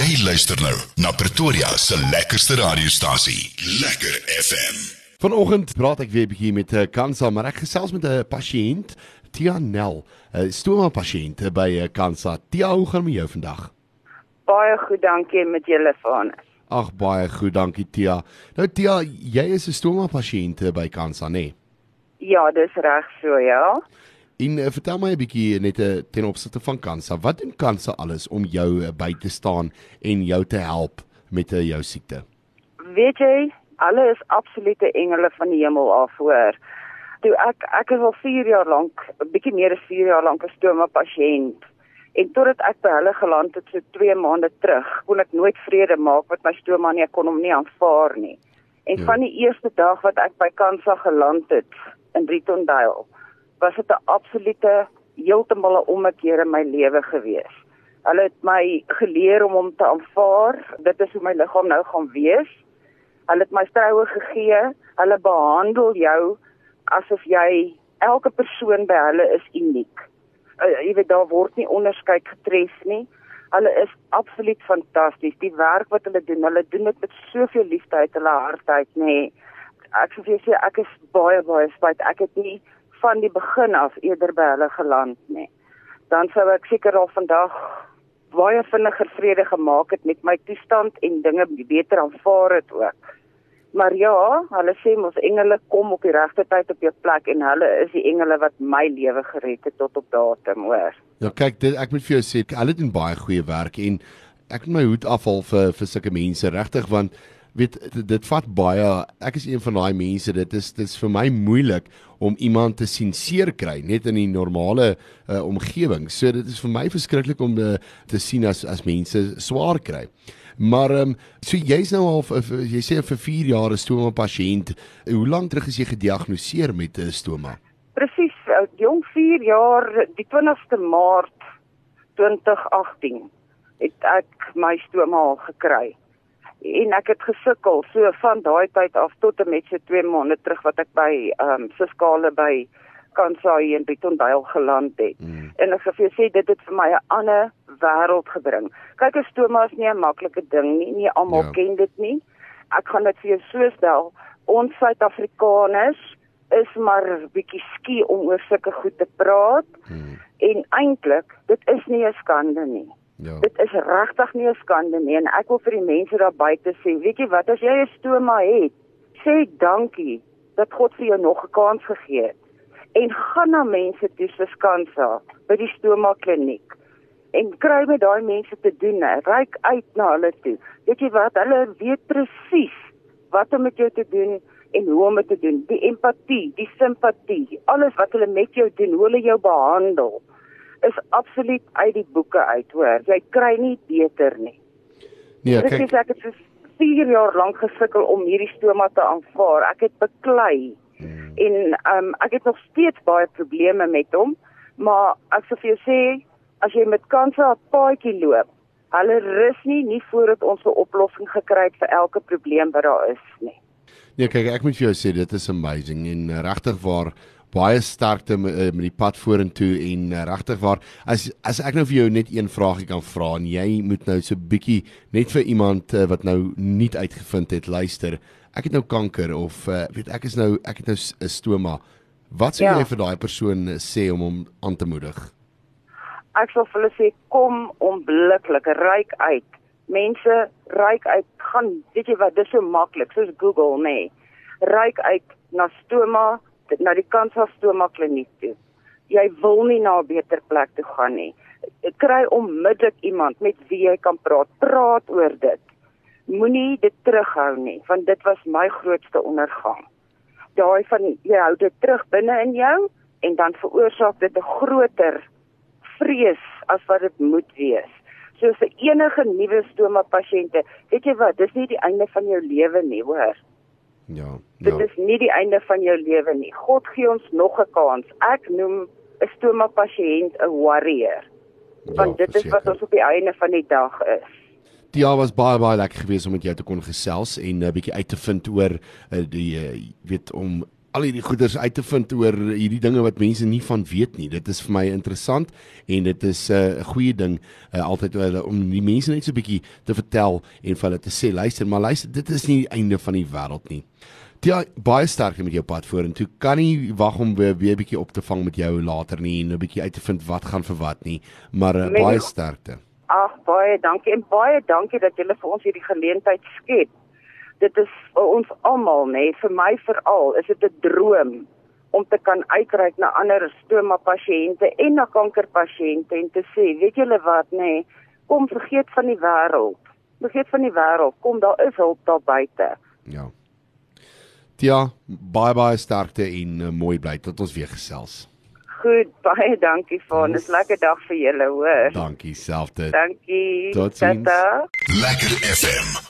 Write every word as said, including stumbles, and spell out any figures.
Jy luister nou na Pretoria se lekkerste radiostasie, Lekker F M. Vanoggend praat ek weer 'n bietjie met CANSA, maar ek gesels met 'n pasiënt, Tia Nel, 'n stoma-pasiënt by CANSA. Tia, hoe gaan met jou vandag? Baie goed, dankie, met julle van. Ag, baie goed, dankie Tia. Nou Tia, jy is 'n stoma-pasiënt by CANSA, nee? Ja, dis reg so, ja. En uh, vertel my 'n bietjie net uh, ten opsigte van CANSA. Wat doen CANSA alles om jou uh, by te staan en jou te help met uh, jou siekte? Weet jy, hulle is absolute engele van die hemel af, hoor. Toe ek ek is al vier jaar lank, 'n bietjie meer as vier jaar lank 'n stoma pasiënt. En totdat ek by hulle geland het so twee maande terug, kon ek nooit vrede maak met my stoma nie, ek kon hom nie aanvaar nie. En ja. Van die eerste dag wat ek by CANSA geland het in Rietondale, was dit 'n absolute heeltemal 'n ommekeer in my lewe gewees. Hulle het my geleer om hom te aanvaar. Dit is hoe my liggaam nou gaan wees. Hulle het my troue gegee. Hulle behandel jou asof jy elke persoon by hulle is uniek. Uh, jy weet, daar word nie onderskeid getref nie. Hulle is absoluut fantasties. Die werk wat hulle doen, hulle doen dit met soveel liefde uit hulle hart uit, nê. Ek sou vir jou sê ek is baie baie spyt. Ek het nie van die begin af eerder by hulle geland, nee. Dan sou ek seker al vandag baie vinniger vrede gemaak het met my toestand en dinge beter aanvaar het ook. Maar ja, hulle sê mos engele kom op die regte tyd op jou plek en hulle is die engele wat my lewe gered het tot op datum, hoor. Ja, kyk, dit, ek moet vir jou sê, hulle doen baie goeie werk en ek moet my hoed afhaal vir, vir sulke mense, regtig, want weet, dit, dit vat baie, ek is een van die mense, dit is, dit is vir my moeilik om iemand te sien seer kry, net in die normale uh, omgeving, so dit is vir my verskriklik om uh, te sien as, as mense swaar kry, maar um, so jy is nou al, uh, jy sê vir vier jaar stoma pasiënt, hoe lang terug is jy gediagnoseer met uh, stoma? Precies, uh, jong vier jaar, die twintigste maart tweeduisend agttien, het ek my stoma al gekry. En ek het gesukkel, so van daai tyd af tot en met so twee maande terug wat ek by um, Siskale by CANSA in Rietondale geland het. Mm. En ek sê vir jou sê, dit het vir my 'n ander wêreld gebring. Kyk, 'n stoma is nie 'n maklike ding nie, nie almal ja. Ken dit nie. Ek gaan dit vir jou so stel, ons Suid-Afrikaners is maar 'n bietjie skie om oor sulke goed te praat. Mm. En eintlik, dit is nie 'n skande nie. Ja. Dit is regtig nie 'n skande nie en ek wil vir die mense daar buite sê, weet jy wat, as jy 'n stoma het, sê dankie dat God vir jou nog 'n kans gegee het. En gaan na mense toe soos CANSA by die stoma kliniek en kry met daai mense te doen, reik uit na hulle toe. Weet jy wat, hulle weet presies wat om met jou te doen en hoe om dit te doen. Die empatie, die simpatie, alles wat hulle met jou doen, hoe hulle jou behandel. Is absoluut uit die boeke uit, hoor. Jy kry nie beter nie. Nee, kyk. Is, ek het vir vier jaar lang gesukkel om hierdie stoma te aanvaar. Ek het beklei. Hmm. En um, ek het nog steeds baie probleme met hom, maar ek sal vir jou sê, as jy met CANSA 'n paadjie loop, hulle rus nie, nie voordat ons 'n oplossing gekry het vir elke probleem wat daar is, nie. Nee, kyk, ek moet vir jou sê, dit is amazing, en regtig waar, baie sterkte met die pad vorentoe en regtig waar, as, as ek nou vir jou net een vraagie kan vra en jy moet nou so bietjie, net vir iemand wat nou nie uitgevind het, luister, ek het nou kanker of weet ek is nou, ek het nou stoma, wat sal ja. Jy vir daai persoon sê om hom aan te moedig? Ek sal vir hulle sê, kom onmiddellik, reik uit, mense reik uit, gaan, weet jy wat, dit is so maklik, soos Google, nee, reik uit na stoma, na die CANSA stoma kliniek toe. Jy wil nie na 'n beter plek toe gaan nie. Kry onmiddellik iemand met wie jy kan praat. Praat oor dit. Moenie dit terughou nie, want dit was my grootste ondergang. Daai van jy hou dit terug binne in jou en dan veroorsaak dit 'n groter vrees as wat dit moet wees. So vir enige nuwe stoma pasiënte, weet jy wat, dis nie die einde van jou lewe nie, hoor. Ja, ja. Dit is nie die einde van jou lewe nie. God gee ons nog 'n kans. Ek noem 'n stoma pasiënt 'n warrior. Want ja, dit verseker. Is wat ons op die einde van die dag is. Die jaar was baie baie lekker geweest om met jou te kon gesels en 'n uh, bietjie uit te vind oor uh, die uh, weet om al hierdie goeders uit te vind oor hierdie dinge wat mense nie van weet nie. Dit is vir my interessant en dit is 'n uh, goeie ding uh, altyd uh, om die mense net so 'n bietjie te vertel en vir hulle te sê, luister, maar luister, dit is nie die einde van die wêreld nie. Tia, baie sterkte met jou pad vorentoe. Kan nie wag om weer 'n bietjie op te vang met jou later nie en 'n bietjie uit te vind wat gaan vir wat nie, maar uh, baie sterkte. Ag, baie dankie en baie dankie dat julle vir ons hierdie geleentheid skep. Dit is vir ons almal, nee, vir my veral, is dit 'n droom om te kan uitreik na ander stoma pasiënte en na kankerpasiënte en te sê, weet julle wat, nee, kom vergeet van die wêreld. Vergeet van die wêreld, kom daar is hulp daar buite. Ja. Tia, baie baie sterkte en uh, mooi bly tot ons weer gesels. Goed, baie dankie van. Dis lekker dag vir julle, hoor. Dankie selfde. Dankie. Tot sins. Lekker F M.